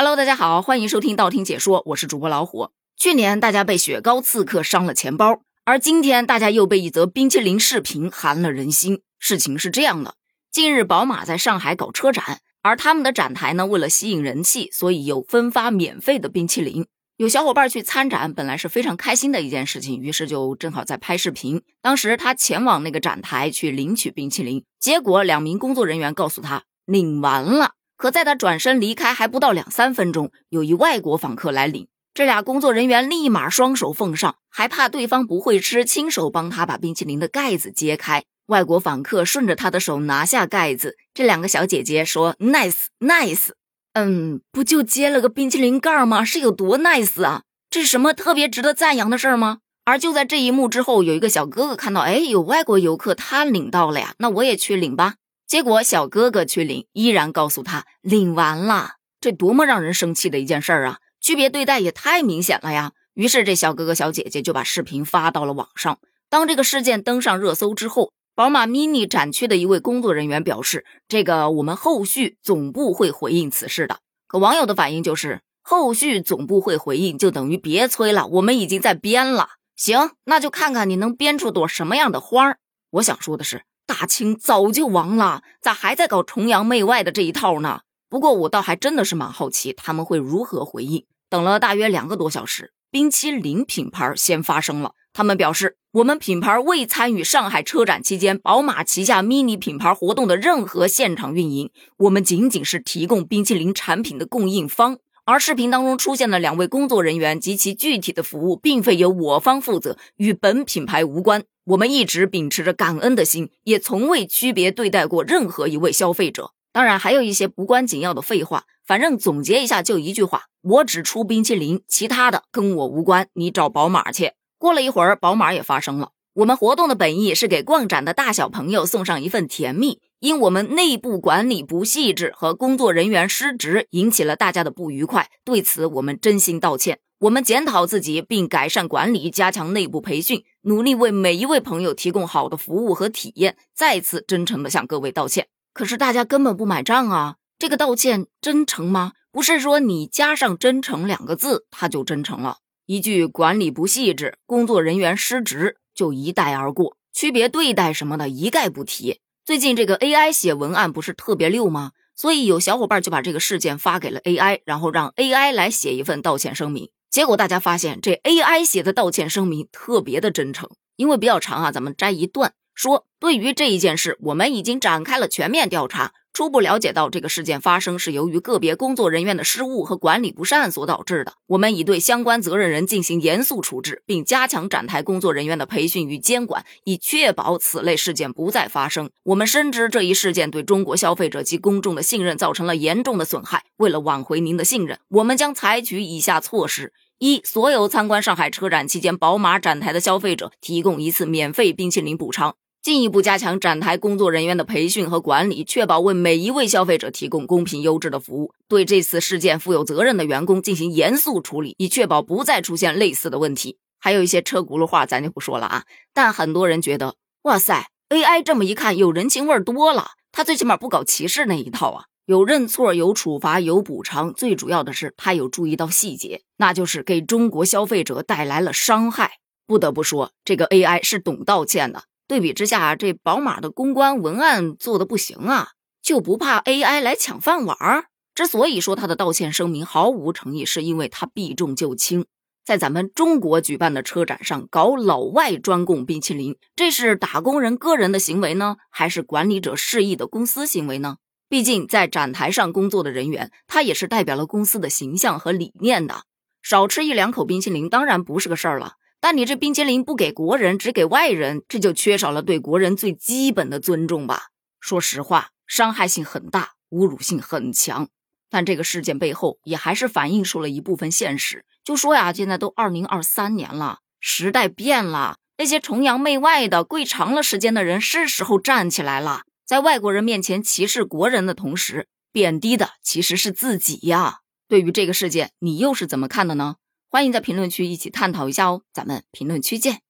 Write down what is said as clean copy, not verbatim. Hello， 大家好，欢迎收听道听解说，我是主播老虎。去年大家被雪糕刺客伤了钱包，而今天大家又被一则冰淇淋视频寒了人心。事情是这样的，近日宝马在上海搞车展，而他们的展台呢，为了吸引人气，所以有分发免费的冰淇淋。有小伙伴去参展，本来是非常开心的一件事情，于是就正好在拍视频。当时他前往那个展台去领取冰淇淋，结果两名工作人员告诉他领完了。可在他转身离开还不到2-3分钟，有一外国访客来领，这俩工作人员立马双手奉上，还怕对方不会吃，亲手帮他把冰淇淋的盖子揭开。外国访客顺着他的手拿下盖子，这两个小姐姐说 nice。不就接了个冰淇淋盖吗？是有多 nice 啊？这是什么特别值得赞扬的事儿吗？而就在这一幕之后，有一个小哥哥看到，有外国游客他领到了呀，那我也去领吧。结果小哥哥去领，依然告诉他领完了。这多么让人生气的一件事儿啊！区别对待也太明显了呀。于是这小哥哥小姐姐就把视频发到了网上。当这个事件登上热搜之后，宝马 mini 展区的一位工作人员表示，这个我们后续总部会回应此事的。可网友的反应就是，后续总部会回应就等于别催了，我们已经在编了。行，那就看看你能编出朵什么样的花儿。我想说的是，大清早就亡了，咋还在搞崇洋媚外的这一套呢？不过我倒还真的是蛮好奇他们会如何回应。等了大约2个多小时，冰淇淋品牌先发声了，他们表示，我们品牌未参与上海车展期间宝马旗下 mini 品牌活动的任何现场运营，我们仅仅是提供冰淇淋产品的供应方。而视频当中出现的两位工作人员及其具体的服务并非由我方负责，与本品牌无关。我们一直秉持着感恩的心，也从未区别对待过任何一位消费者。当然还有一些无关紧要的废话，反正总结一下就一句话，我只出冰淇淋，其他的跟我无关，你找宝马去。过了一会儿，宝马也发声了，我们活动的本意是给逛展的大小朋友送上一份甜蜜，因我们内部管理不细致和工作人员失职引起了大家的不愉快，对此我们真心道歉。我们检讨自己并改善管理，加强内部培训，努力为每一位朋友提供好的服务和体验，再次真诚地向各位道歉。可是大家根本不买账啊，这个道歉真诚吗？不是说你加上真诚2个字它就真诚了。一句管理不细致，工作人员失职就一带而过，区别对待什么的一概不提。最近这个 AI 写文案不是特别溜吗？所以有小伙伴就把这个事件发给了 AI， 然后让 AI 来写一份道歉声明。结果大家发现这 AI 写的道歉声明特别的真诚。因为比较长啊，咱们摘一段，说对于这一件事，我们已经展开了全面调查，初步了解到这个事件发生是由于个别工作人员的失误和管理不善所导致的，我们已对相关责任人进行严肃处置，并加强展台工作人员的培训与监管，以确保此类事件不再发生。我们深知这一事件对中国消费者及公众的信任造成了严重的损害，为了挽回您的信任，我们将采取以下措施。1. 所有参观上海车展期间宝马展台的消费者提供一次免费冰淇淋补偿，进一步加强展台工作人员的培训和管理，确保为每一位消费者提供公平优质的服务，对这次事件负有责任的员工进行严肃处理，以确保不再出现类似的问题。还有一些车轱辘话咱就不说了啊，但很多人觉得，哇塞， AI 这么一看有人情味多了，他最起码不搞歧视那一套啊。有认错，有处罚，有补偿，最主要的是他有注意到细节，那就是给中国消费者带来了伤害。不得不说，这个 AI 是懂道歉的。对比之下，这宝马的公关文案做得不行啊，就不怕 AI 来抢饭碗儿。之所以说他的道歉声明毫无诚意，是因为他避重就轻。在咱们中国举办的车展上搞老外专供冰淇淋，这是打工人个人的行为呢，还是管理者示意的公司行为呢？毕竟在展台上工作的人员，他也是代表了公司的形象和理念的。少吃1-2口冰淇淋当然不是个事儿了，但你这冰淇淋不给国人，只给外人，这就缺少了对国人最基本的尊重吧。说实话，伤害性很大，侮辱性很强。但这个事件背后也还是反映出了一部分现实。就说呀，现在都2023年了，时代变了，那些崇洋媚外的跪长了时间的人是时候站起来了。在外国人面前歧视国人的同时，贬低的其实是自己呀。对于这个事件，你又是怎么看的呢？欢迎在评论区一起探讨一下哦，咱们评论区见。